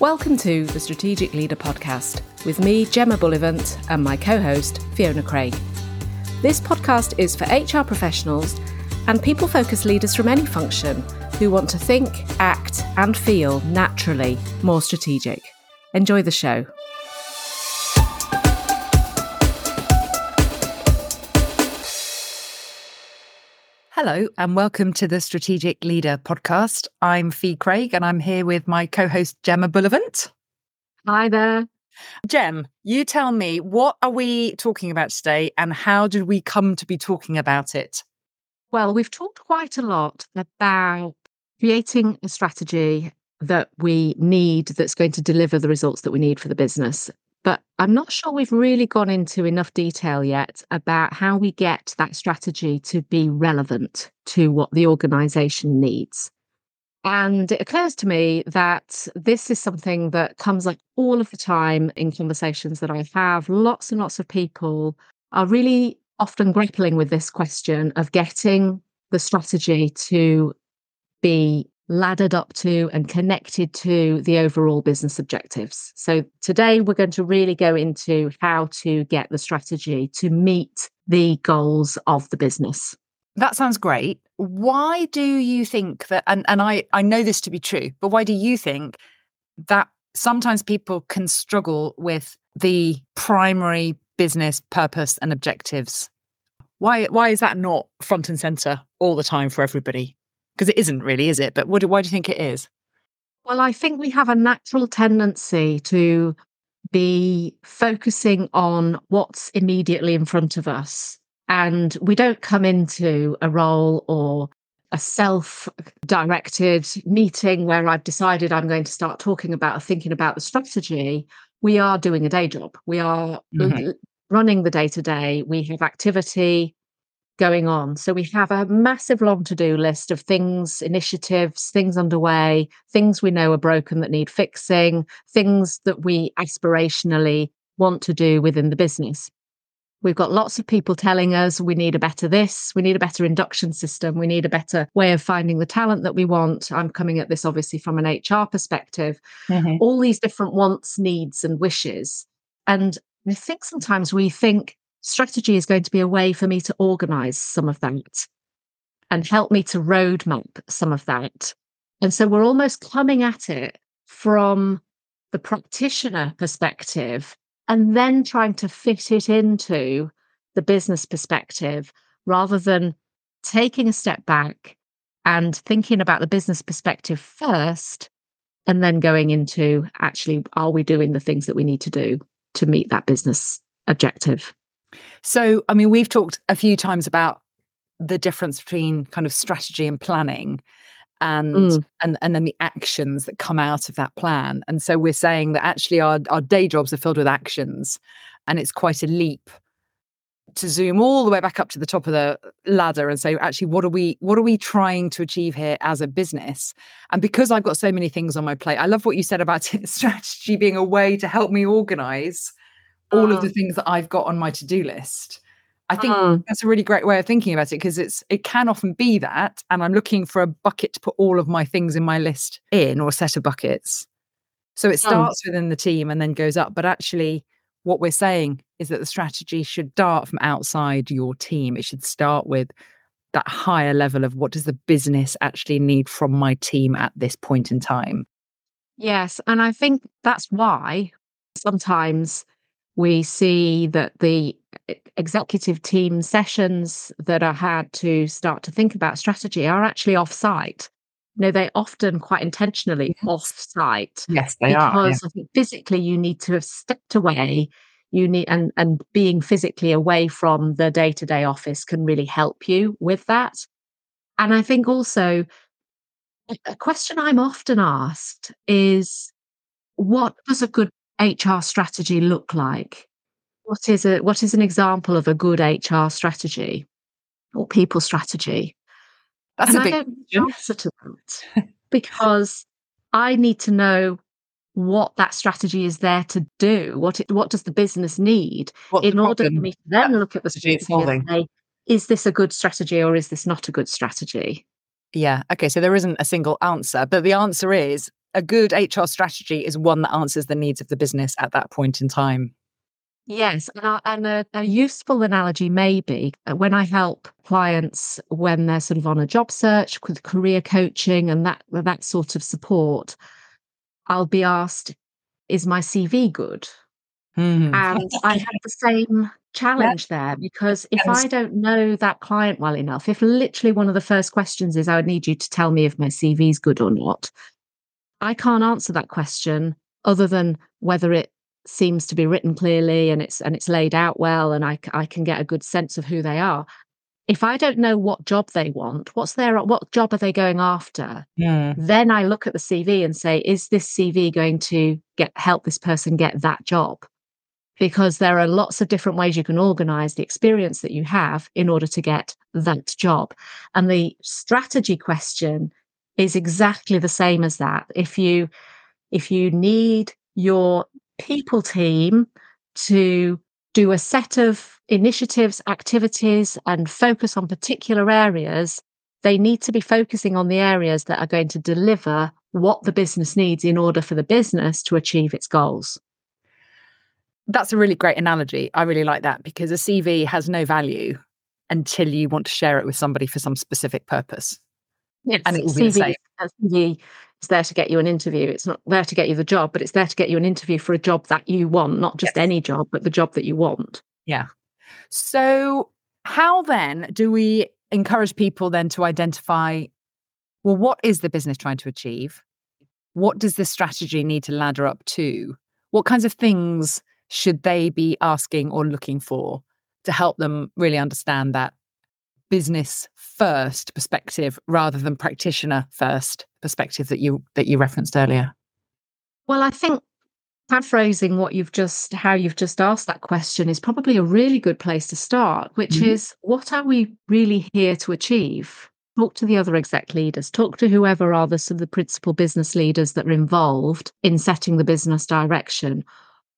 Welcome to the Strategic Leader Podcast with me, Gemma Bullivant, and my co-host, Fiona Craig. This podcast is for HR professionals and people-focused leaders from any function who want to think, act, and feel naturally more strategic. Enjoy the show. Hello and welcome to the Strategic Leader Podcast. I'm Fee Craig and I'm here with my co-host Gemma Bullivant. Hi there. Gem, you tell me, what are we talking about today and how did we come to be talking about it? Well, we've talked quite a lot about creating a strategy that we need that's going to deliver the results that we need for the business. But I'm not sure we've really gone into enough detail yet about how we get that strategy to be relevant to what the organisation needs. And it occurs to me that this is something that comes up all of the time in conversations that I have. Lots and lots of people are really often grappling with this question of getting the strategy to be laddered up to and connected to the overall business objectives. So today we're going to really go into how to get the strategy to meet the goals of the business. That sounds great. Why do you think that, and I know this to be true, but why do you think that sometimes people can struggle with the primary business purpose and objectives? Why is that not front and centre all the time for everybody? Because it isn't really, is it? But why do you think it is? Well, I think we have a natural tendency to be focusing on what's immediately in front of us. And we don't come into a role or a self-directed meeting where I've decided I'm going to start talking about or thinking about the strategy. We are doing a day job. We are running the day-to-day. We have activity going on. So we have a massive long to-do list of things, initiatives, things underway, things we know are broken that need fixing, things that we aspirationally want to do within the business. We've got lots of people telling us we need a better this, we need a better induction system, we need a better way of finding the talent that we want. I'm coming at this obviously from an HR perspective. All these different wants, needs and wishes. And I think sometimes we think strategy is going to be a way for me to organise some of that and help me to roadmap some of that. And so we're almost coming at it from the practitioner perspective and then trying to fit it into the business perspective rather than taking a step back and thinking about the business perspective first and then going into actually, are we doing the things that we need to do to meet that business objective? So, I mean, we've talked a few times about the difference between kind of strategy and planning and then the actions that come out of that plan. And so we're saying that actually our day jobs are filled with actions, and it's quite a leap to zoom all the way back up to the top of the ladder and say, actually, what are we trying to achieve here as a business? And because I've got so many things on my plate, I love what you said about it, strategy being a way to help me organise all of the things that I've got on my to-do list. I think that's a really great way of thinking about it, because it can often be that, and I'm looking for a bucket to put all of my things in my list in, or a set of buckets. So it starts within the team and then goes up. But actually what we're saying is that the strategy should start from outside your team. It should start with that higher level of what does the business actually need from my team at this point in time. Yes, and I think that's why sometimes we see that the executive team sessions that are had to start to think about strategy are actually off-site. You know, they're often quite intentionally off-site. Yes, they are. Because I think physically you need to have stepped away. You need and being physically away from the day-to-day office can really help you with that. And I think also a question I'm often asked is, what does a good HR strategy look like? What is an example of a good HR strategy or people strategy? That's and a big I don't answer to that, because I need to know what that strategy is there to do. What does the business need in order for me to then look at the strategy and say, is this a good strategy or is this not a good strategy? Yeah. Okay. So there isn't a single answer, but the answer is a good HR strategy is one that answers the needs of the business at that point in time. Yes, and a useful analogy may be when I help clients when they're sort of on a job search with career coaching and that sort of support, I'll be asked, is my CV good? Mm. And I have the same challenge there, because if I don't know that client well enough, if literally one of the first questions is, I would need you to tell me if my CV is good or not, I can't answer that question other than whether it seems to be written clearly and it's laid out well, and I can get a good sense of who they are. If I don't know what job they want, what job are they going after? Yeah. Then I look at the CV and say, is this CV going to help this person get that job? Because there are lots of different ways you can organise the experience that you have in order to get that job. And the strategy question is exactly the same as that. If you need your people team to do a set of initiatives, activities, and focus on particular areas, they need to be focusing on the areas that are going to deliver what the business needs in order for the business to achieve its goals. That's a really great analogy. I really like that, because a CV has no value until you want to share it with somebody for some specific purpose. Yes, and it will be the same. It's there to get you an interview. It's not there to get you the job, but it's there to get you an interview for a job that you want, not just any job, but the job that you want. Yeah. So how then do we encourage people then to identify, well, what is the business trying to achieve? What does this strategy need to ladder up to? What kinds of things should they be asking or looking for to help them really understand that business first perspective rather than practitioner first perspective that you referenced earlier? Well, I think paraphrasing how you've just asked that question is probably a really good place to start, which is, what are we really here to achieve? Talk to the other exec leaders, talk to whoever are the principal business leaders that are involved in setting the business direction.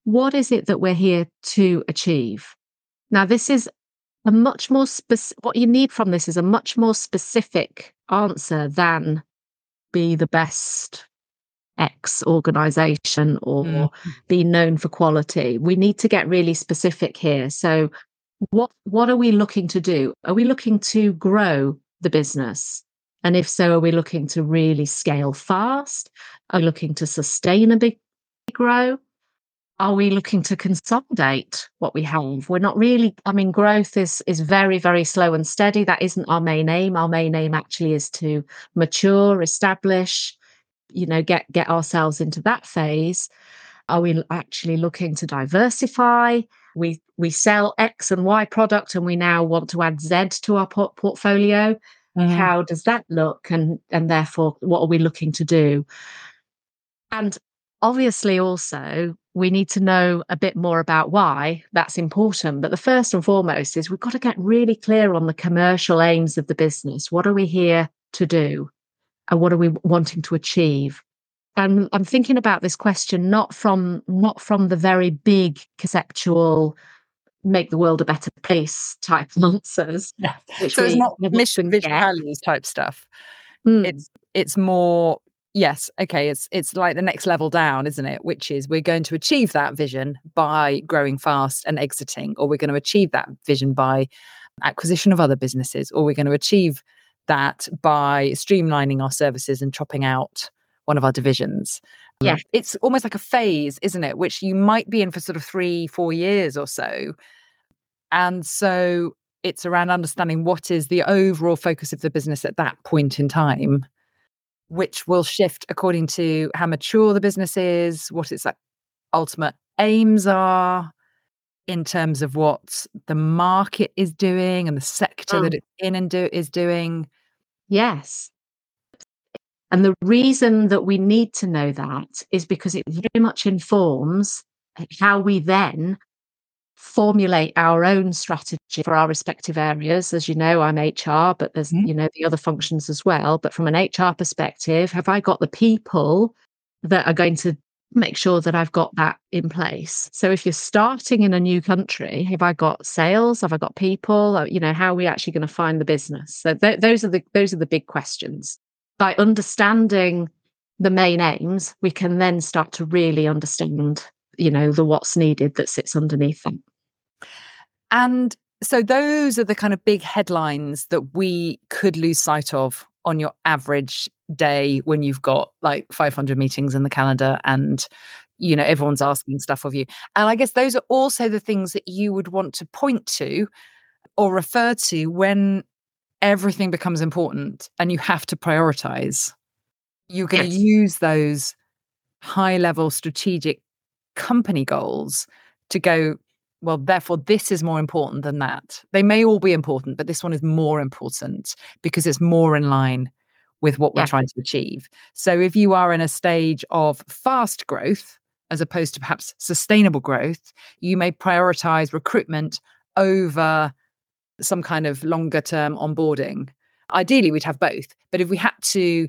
What is it that we're here to achieve? Now, this is a much more what you need from this is a much more specific answer than be the best X organization or be known for quality. We need to get really specific here. So what are we looking to do? Are we looking to grow the business? And if so, are we looking to really scale fast? Are we looking to sustainably grow? Are we looking to consolidate what we have? We're not really, growth is very, very slow and steady. That isn't our main aim. Our main aim actually is to mature, establish, get ourselves into that phase. Are we actually looking to diversify? We sell X and Y product and we now want to add Z to our portfolio. Mm-hmm. How does that look? And therefore, what are we looking to do? And obviously also, we need to know a bit more about why that's important. But the first and foremost is we've got to get really clear on the commercial aims of the business. What are we here to do? And what are we wanting to achieve? And I'm thinking about this question not from the very big conceptual make the world a better place type nonsense. Yeah. So it's not mission, vision, values type stuff. Mm. It's more... Yes. Okay. It's like the next level down, isn't it? Which is we're going to achieve that vision by growing fast and exiting, or we're going to achieve that vision by acquisition of other businesses, or we're going to achieve that by streamlining our services and chopping out one of our divisions. Yeah. It's almost like a phase, isn't it? Which you might be in for sort of 3-4 years or so. And so it's around understanding what is the overall focus of the business at that point in time, which will shift according to how mature the business is, what its ultimate aims are in terms of what the market is doing and the sector that it's in and is doing. Yes. And the reason that we need to know that is because it very much informs how we then formulate our own strategy for our respective areas. As you know, I'm HR, but there's the other functions as well. But from an HR perspective, have I got the people that are going to make sure that I've got that in place? So if you're starting in a new country, have I got sales? Have I got people? How are we actually going to find the business? So those are the big questions. By understanding the main aims, we can then start to really understand, you know, the what's needed that sits underneath them. And so those are the kind of big headlines that we could lose sight of on your average day when you've got like 500 meetings in the calendar and, you know, everyone's asking stuff of you. And I guess those are also the things that you would want to point to or refer to when everything becomes important and you have to prioritize. You're going to use those high-level strategic company goals to go, well, therefore, this is more important than that. They may all be important, but this one is more important because it's more in line with what we're trying to achieve. So if you are in a stage of fast growth, as opposed to perhaps sustainable growth, you may prioritize recruitment over some kind of longer-term onboarding. Ideally, we'd have both. But if we had to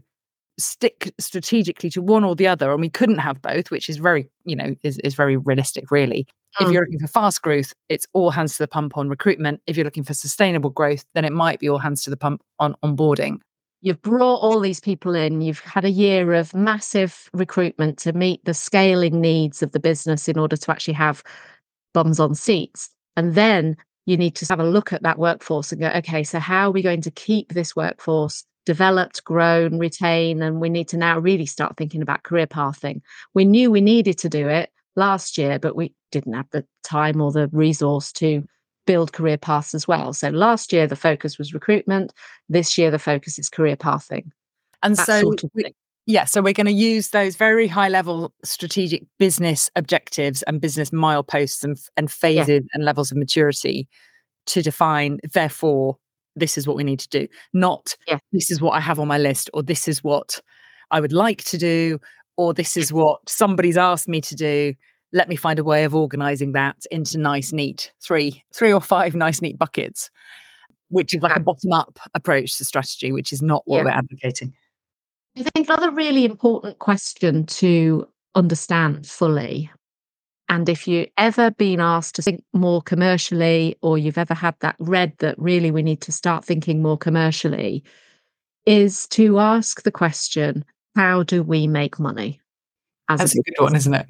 stick strategically to one or the other, and we couldn't have both, which is very, you know, is very realistic, really. If you're looking for fast growth, it's all hands to the pump on recruitment. If you're looking for sustainable growth, then it might be all hands to the pump on onboarding. You've brought all these people in. You've had a year of massive recruitment to meet the scaling needs of the business in order to actually have bums on seats. And then you need to have a look at that workforce and go, okay, so how are we going to keep this workforce developed, grown, retained? And we need to now really start thinking about career pathing. We knew we needed to do it last year, but we didn't have the time or the resource to build career paths as well. So last year, the focus was recruitment. This year, the focus is career pathing. And that so, sort of thing. Yeah, so we're going to use those very high level strategic business objectives and business mileposts and phases and levels of maturity to define, therefore, this is what we need to do, not this is what I have on my list, or this is what I would like to do, or this is what somebody's asked me to do. Let me find a way of organising that into nice, neat, three or five nice, neat buckets, which is like a bottom-up approach to strategy, which is not what we're advocating. I think another really important question to understand fully, and if you've ever been asked to think more commercially, or you've ever had that read that really we need to start thinking more commercially, is to ask the question, how do we make money? That's a good one, isn't it?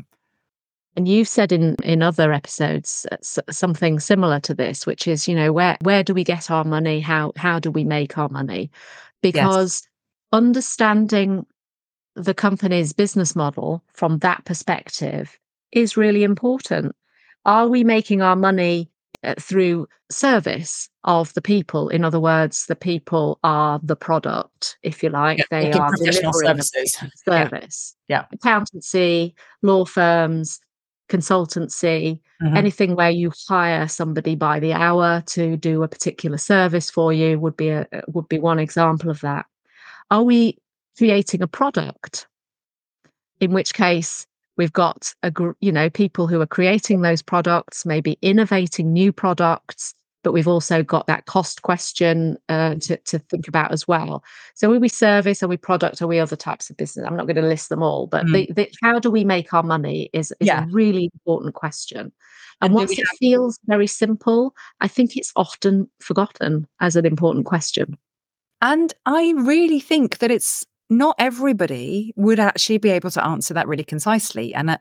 And you've said in other episodes something similar to this, which is, you know, where do we get our money? How do we make our money? Because understanding the company's business model from that perspective is really important. Are we making our money through service of the people? In other words, the people are the product, if you like. They are professional services. Service. Accountancy, law firms, consultancy, anything where you hire somebody by the hour to do a particular service for you would be one example of that. Are we creating a product? In which case we've got people who are creating those products, maybe innovating new products, but we've also got that cost question to think about as well. So are we service? Are we product? Are we other types of business? I'm not going to list them all, but how do we make our money is a really important question. And whilst it feels very simple, I think it's often forgotten as an important question. And I really think that it's not everybody would actually be able to answer that really concisely. And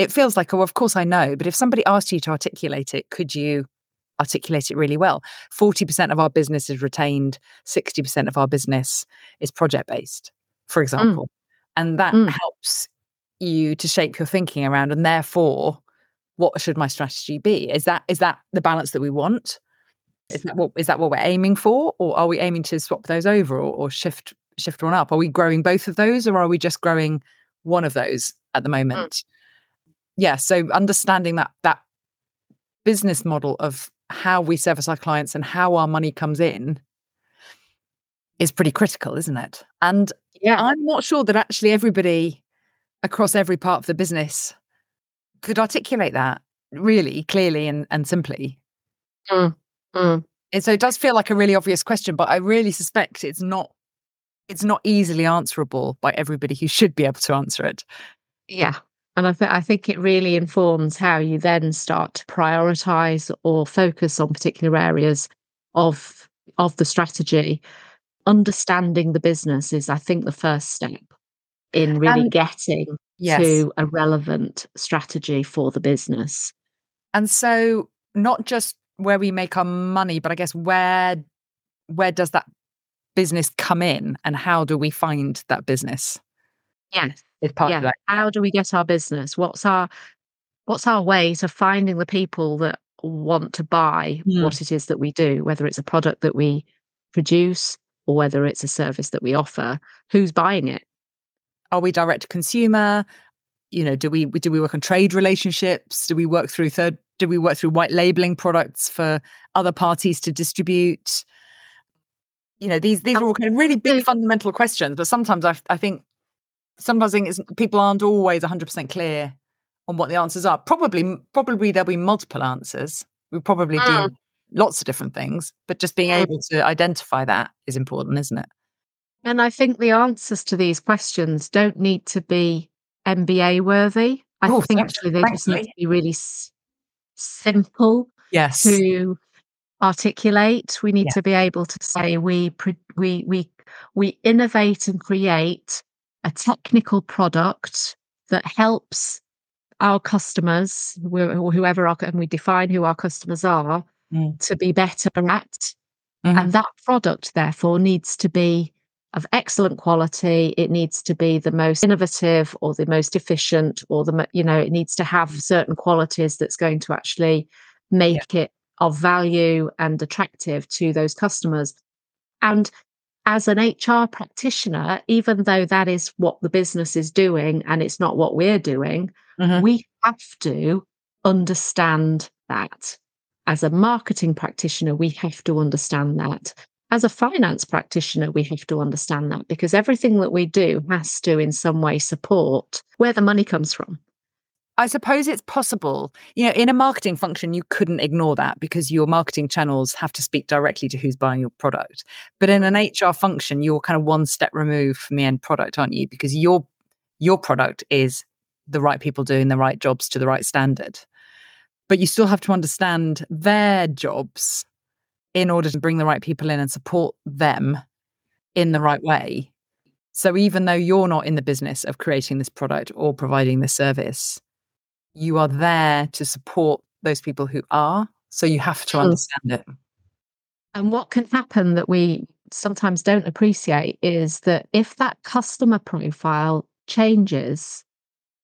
it feels like, oh, of course I know. But if somebody asked you to articulate it, could you articulate it really well? 40% of our business is retained. 60% of our business is project-based, for example. And that helps you to shape your thinking around. And therefore, what should my strategy be? Is that the balance that we want? Is that what we're aiming for? Or are we aiming to swap those over or shift one up? Are we growing both of those, or are we just growing one of those at the moment? Yeah, so understanding that business model of how we service our clients and how our money comes in is pretty critical, isn't it? And I'm not sure that actually everybody across every part of the business could articulate that really clearly and simply. And so it does feel like a really obvious question, but I really suspect it's not easily answerable by everybody who should be able to answer it. Yeah. And I think it really informs how you then start to prioritise or focus on particular areas of the strategy. Understanding the business is, I think, the first step. in really getting to a relevant strategy for the business. And so not just where we make our money, but I guess where does that business come in and how do we find that business? Yes. It's part of that. How do we get our business? What's our ways of finding the people that want to buy what it is that we do, whether it's a product that we produce or whether it's a service that we offer? Who's buying it? Are we direct to consumer? You know, do we work on trade relationships? Do we work through white labeling products for other parties to distribute? You know, these are all kind of really big fundamental questions, but sometimes I think people aren't always 100% clear on what the answers are. Probably there'll be multiple answers. We probably do lots of different things, but just being able to identify that is important, isn't it? And I think the answers to these questions don't need to be MBA worthy. I think actually they just need to be really simple to articulate. We need to be able to say we innovate and create a technical product that helps our customers, and we define who our customers are, to be better at. And that product, therefore, needs to be of excellent quality. It needs to be the most innovative or the most efficient, or it needs to have certain qualities that's going to actually make it of value and attractive to those customers. And as an HR practitioner, even though that is what the business is doing and it's not what we're doing, we have to understand that. As a marketing practitioner, we have to understand that. As a finance practitioner, we have to understand that, because everything that we do has to in some way support where the money comes from. I suppose it's possible. You know, in a marketing function, you couldn't ignore that because your marketing channels have to speak directly to who's buying your product. But in an HR function, you're kind of one step removed from the end product, aren't you? Because your product is the right people doing the right jobs to the right standard. But you still have to understand their jobs in order to bring the right people in and support them in the right way. So even though you're not in the business of creating this product or providing this service, you are there to support those people who are. So you have to understand it. And what can happen that we sometimes don't appreciate is that if that customer profile changes,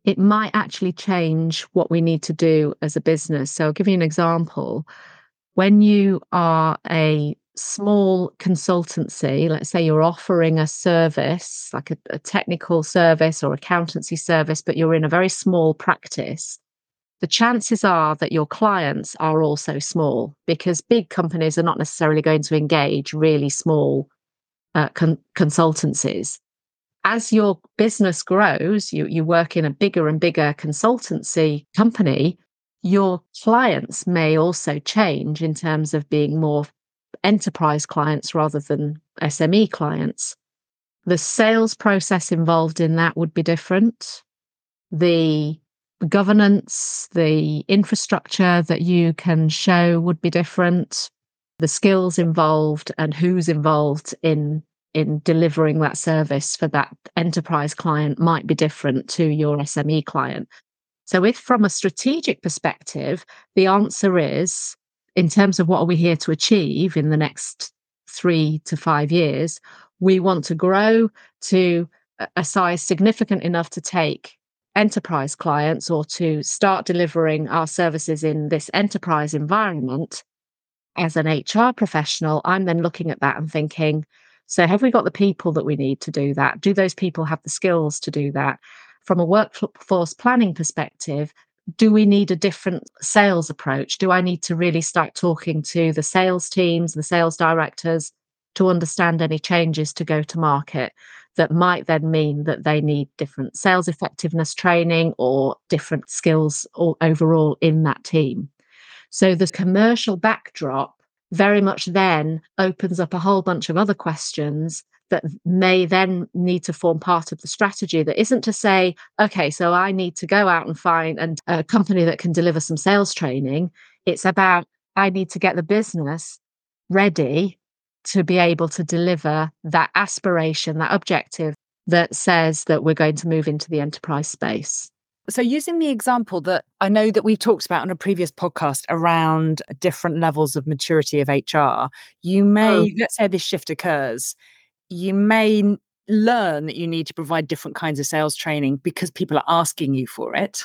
it might actually change what we need to do as a business. So I'll give you an example. When you are a small consultancy, let's say you're offering a service, like a technical service or accountancy service, but you're in a very small practice, the chances are that your clients are also small, because big companies are not necessarily going to engage really small consultancies. As your business grows, you work in a bigger and bigger consultancy company, your clients may also change in terms of being more enterprise clients rather than SME clients. The sales process involved in that would be different. The governance, the infrastructure that you can show would be different. The skills involved and who's involved in delivering that service for that enterprise client might be different to your SME client. So if from a strategic perspective, the answer is, in terms of what are we here to achieve in the next 3 to 5 years, we want to grow to a size significant enough to take enterprise clients or to start delivering our services in this enterprise environment. As an HR professional, I'm then looking at that and thinking, so have we got the people that we need to do that? Do those people have the skills to do that? From a workforce planning perspective, do we need a different sales approach? Do I need to really start talking to the sales teams, the sales directors, to understand any changes to go to market that might then mean that they need different sales effectiveness training or different skills overall in that team? So the commercial backdrop very much then opens up a whole bunch of other questions that may then need to form part of the strategy, that isn't to say, okay, so I need to go out and find a company that can deliver some sales training. It's about, I need to get the business ready to be able to deliver that aspiration, that objective that says that we're going to move into the enterprise space. So using the example that I know that we talked about on a previous podcast around different levels of maturity of HR, you may, let's say this shift occurs, you may learn that you need to provide different kinds of sales training because people are asking you for it.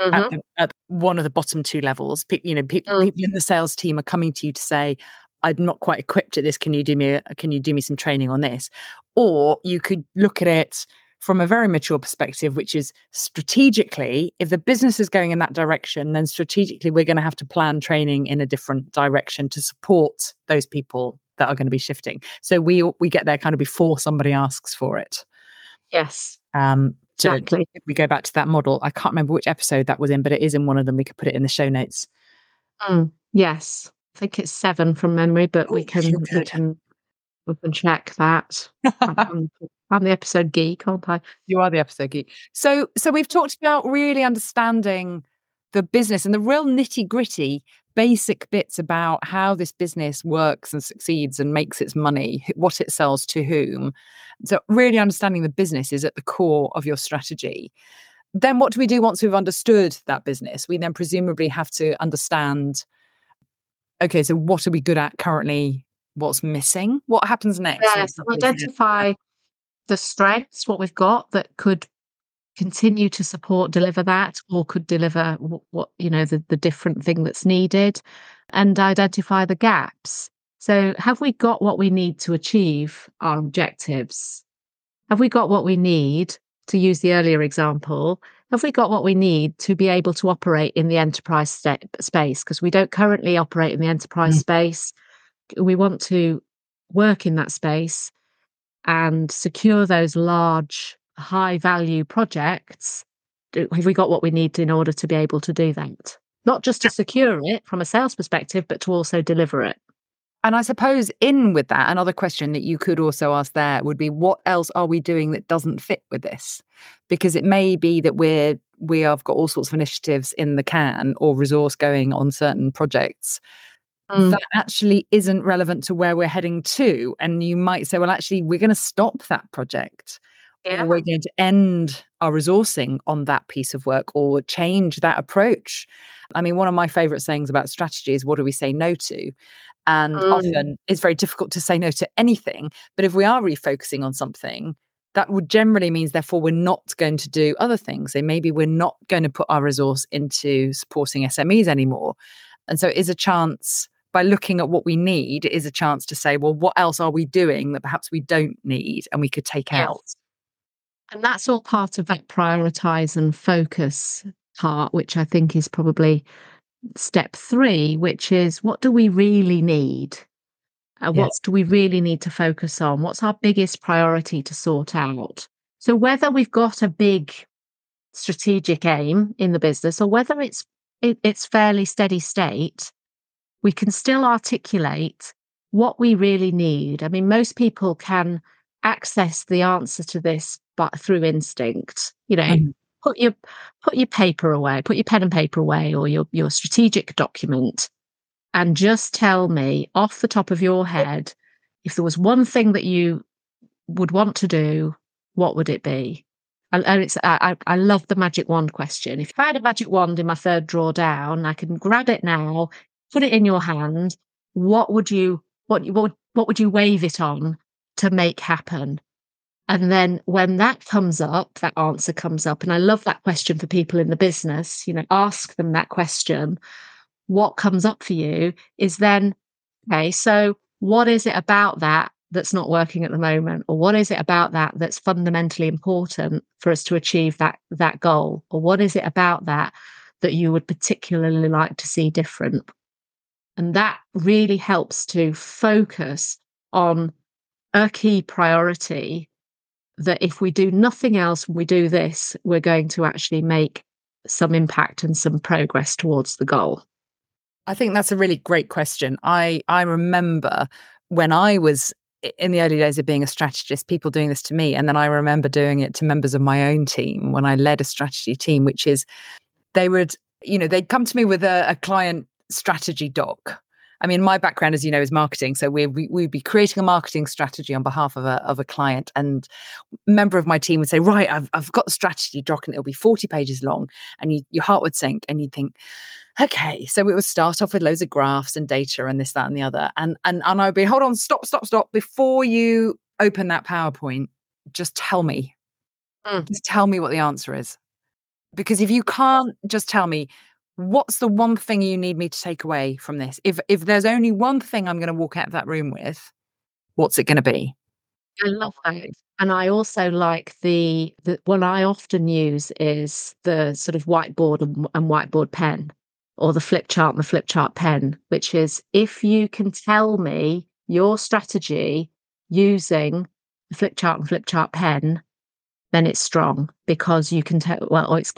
Mm-hmm. At one of the bottom two levels, people in the sales team are coming to you to say, I'm not quite equipped at this. Can you do me some training on this? Or you could look at it from a very mature perspective, which is strategically, if the business is going in that direction, then strategically we're going to have to plan training in a different direction to support those people that are going to be shifting. So we get there kind of before somebody asks for it. Yes. Exactly. If we go back to that model, I can't remember which episode that was in, but it is in one of them. We could put it in the show notes. Yes. I think it's 7 from memory, but we can check that. I'm the episode geek, aren't I? You are the episode geek. So we've talked about really understanding the business and the real nitty-gritty basic bits about how this business works and succeeds and makes its money, what it sells to whom. So really understanding the business is at the core of your strategy. Then what do we do once we've understood that business? We then presumably have to understand, okay, so what are we good at currently? What's missing? What happens next? Yes, identify the strengths, what we've got that could continue to support, deliver that, or could deliver what the different thing that's needed, and identify the gaps. So have we got what we need to achieve our objectives? Have we got what we need, to use the earlier example, have we got what we need to be able to operate in the enterprise space? Because we don't currently operate in the enterprise space. We want to work in that space and secure those large, high value projects. Have we got what we need in order to be able to do that? Not just to secure it from a sales perspective, but to also deliver it. And I suppose in with that, another question that you could also ask there would be, what else are we doing that doesn't fit with this? Because it may be that we have got all sorts of initiatives in the can or resource going on certain projects that actually isn't relevant to where we're heading to. And you might say, well, actually, we're going to stop that project. Yeah. Or we're going to end our resourcing on that piece of work or change that approach. I mean, one of my favourite sayings about strategy is, what do we say no to? And often it's very difficult to say no to anything. But if we are refocusing on something, that would generally means, therefore, we're not going to do other things. So maybe we're not going to put our resource into supporting SMEs anymore. And so it is a chance, by looking at what we need, it is a chance to say, well, what else are we doing that perhaps we don't need and we could take out? And that's all part of that prioritise and focus part, which I think is probably step 3, which is, what do we really need? What do we really need to focus on? What's our biggest priority to sort out? So whether we've got a big strategic aim in the business or whether it's fairly steady state, we can still articulate what we really need. I mean, most people can access the answer to this but through instinct. Put your paper away, put your pen and paper away, or your strategic document, and just tell me off the top of your head, if there was one thing that you would want to do, what would it be? And I love the magic wand question. If I had a magic wand in my third drawdown, I can grab it now, put it in your hand. What would you wave it on to make happen? And then when that comes up, that answer comes up. And I love that question for people in the business. Ask them that question. What comes up for you is then, okay, so what is it about that that's not working at the moment? Or what is it about that that's fundamentally important for us to achieve that goal? Or what is it about that you would particularly like to see different? And that really helps to focus on a key priority, that if we do nothing else, we do this, we're going to actually make some impact and some progress towards the goal. I think that's a really great question. I remember when I was in the early days of being a strategist, people doing this to me. And then I remember doing it to members of my own team when I led a strategy team, which is they'd come to me with a client strategy doc. I mean, my background, as you know, is marketing. So we'd be creating a marketing strategy on behalf of a client, and a member of my team would say, right, I've got the strategy doc and it'll be 40 pages long. And your heart would sink and you'd think, okay, so it would start off with loads of graphs and data and this, that, and the other. And I'd be, hold on, stop. Before you open that PowerPoint, just tell me. Just tell me what the answer is. Because if you can't just tell me, what's the one thing you need me to take away from this? If there's only one thing I'm going to walk out of that room with, what's it going to be? I love that. And I also like the one I often use is the sort of whiteboard and whiteboard pen, or the flip chart and the flip chart pen, which is, if you can tell me your strategy using the flip chart and flip chart pen, then it's strong, because you can tell, it's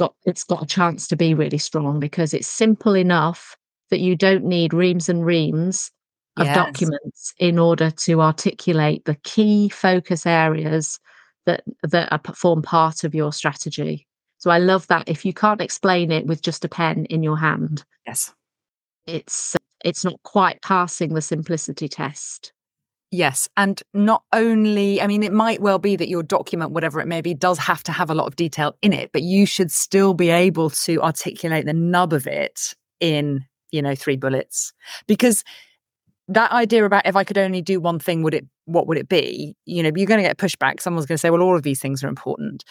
got a chance to be really strong, because it's simple enough that you don't need reams and reams of documents in order to articulate the key focus areas that form part of your strategy. So I love that. If you can't explain it with just a pen in your hand, yes, it's not quite passing the simplicity test. Yes. And not only, I mean, it might well be that your document, whatever it may be, does have to have a lot of detail in it, but you should still be able to articulate the nub of it in, 3 bullets. Because that idea about, if I could only do one thing, what would it be? You're going to get pushback. Someone's going to say, well, all of these things are important.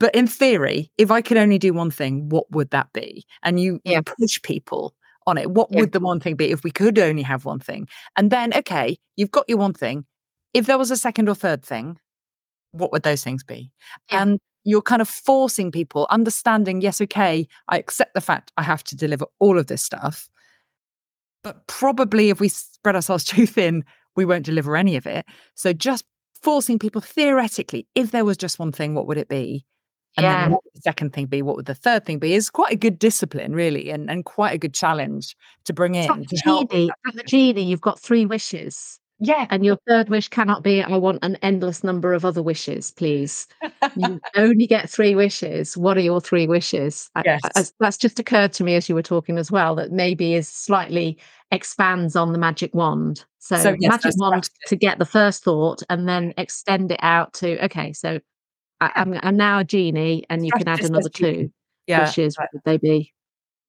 But in theory, if I could only do one thing, what would that be? And you push people on it. What would the one thing be if we could only have one thing? And then, okay, you've got your one thing. If there was a second or third thing, what would those things be? Yeah. And you're kind of forcing people, understanding, yes, okay, I accept the fact I have to deliver all of this stuff, but probably if we spread ourselves too thin, we won't deliver any of it. So just forcing people theoretically, if there was just one thing, what would it be? And then what would the second thing be? What would the third thing be? Is quite a good discipline, really, and quite a good challenge to bring in. Like a genie, you've got 3 wishes. Yeah. And your third wish cannot be, I want an endless number of other wishes, please. You only get 3 wishes. What are your 3 wishes? Yes. That's just occurred to me as you were talking as well, that maybe is slightly expands on the magic wand. So yes, magic wand to get the first thought and then extend it out to, okay, so I'm now a genie, and you can add another 2 wishes. What would they be?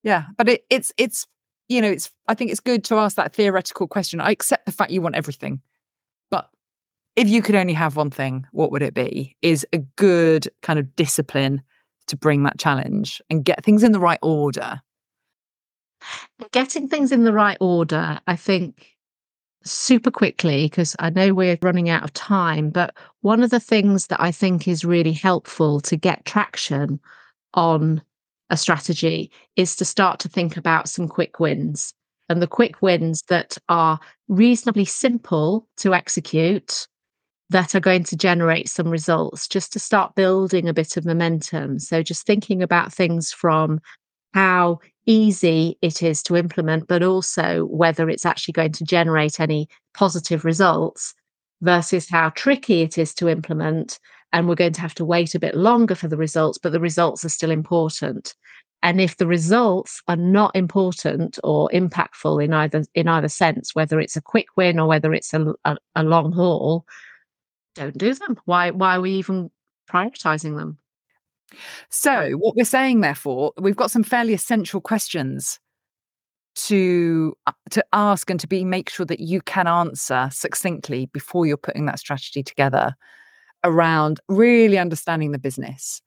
Yeah, but it's I think it's good to ask that theoretical question. I accept the fact you want everything, but if you could only have one thing, what would it be? Is a good kind of discipline to bring that challenge and get things in the right order. Getting things in the right order, I think. Super quickly, because I know we're running out of time, but one of the things that I think is really helpful to get traction on a strategy is to start to think about some quick wins, and the quick wins that are reasonably simple to execute that are going to generate some results, just to start building a bit of momentum. So just thinking about things from how easy it is to implement, but also whether it's actually going to generate any positive results, versus how tricky it is to implement, and we're going to have to wait a bit longer for the results, but the results are still important. And if the results are not important or impactful in either sense, whether it's a quick win or whether it's a long haul, don't do them. Why are we even prioritizing them? So what we're saying, therefore, we've got some fairly essential questions to ask and make sure that you can answer succinctly before you're putting that strategy together, around really understanding the business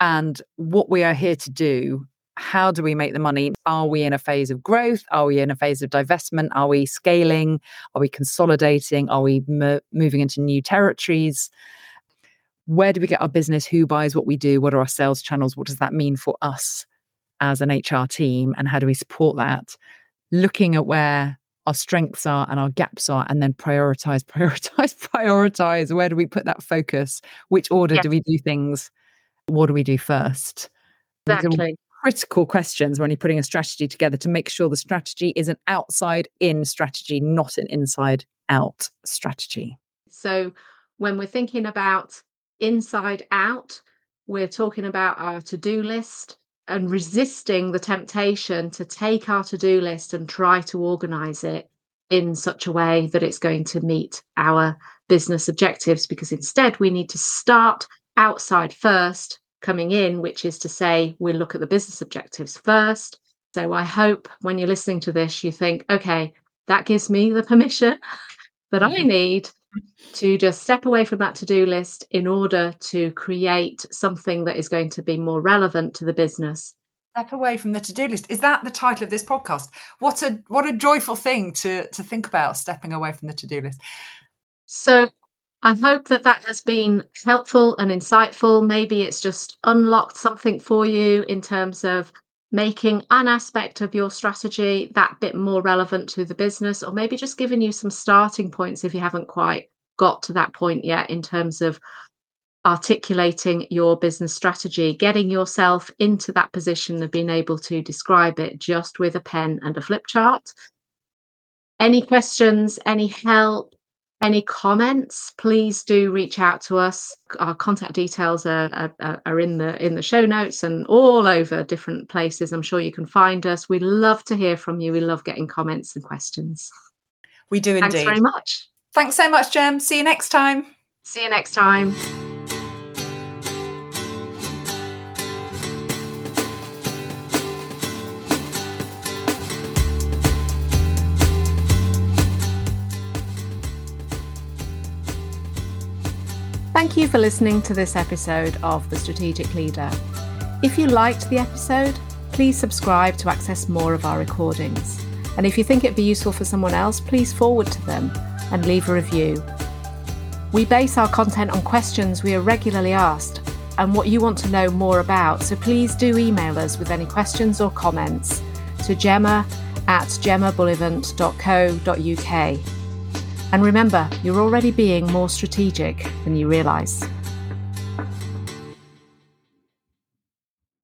and what we are here to do. How do we make the money? Are we in a phase of growth? Are we in a phase of divestment? Are we scaling? Are we consolidating? Are we moving into new territories? Where do we get our business? Who buys what we do? What are our sales channels? What does that mean for us as an HR team? And how do we support that? Looking at where our strengths are and our gaps are, and then prioritize. Where do we put that focus? Which order do we do things? What do we do first? Exactly. Critical questions when you're putting a strategy together, to make sure the strategy is an outside-in strategy, not an inside-out strategy. So when we're thinking about inside out, we're talking about our to-do list and resisting the temptation to take our to-do list and try to organize it in such a way that it's going to meet our business objectives, because instead we need to start outside first, coming in, which is to say we look at the business objectives first. So I hope when you're listening to this, you think, okay, that gives me the permission that I need to just step away from that to-do list in order to create something that is going to be more relevant to the business. Step away from the to-do list. Is that the title of this podcast? What a joyful thing to think about, stepping away from the to-do list. So I hope that has been helpful and insightful. Maybe it's just unlocked something for you in terms of making an aspect of your strategy that bit more relevant to the business, or maybe just giving you some starting points if you haven't quite got to that point yet in terms of articulating your business strategy, getting yourself into that position of being able to describe it just with a pen and a flip chart. Any questions, any help, any comments, please do reach out to us. Our contact details are in the show notes and all over different places. I'm sure you can find us. We'd love to hear from you. We love getting comments and questions. We do indeed. Thanks very much. Thanks so much, Gem. See you next time. See you next time. Thank you for listening to this episode of The Strategic Leader. If you liked the episode, please subscribe to access more of our recordings. And if you think it'd be useful for someone else, please forward to them and leave a review. We base our content on questions we are regularly asked and what you want to know more about, so please do email us with any questions or comments to gemma@gemmabullivant.co.uk. And remember, you're already being more strategic than you realise.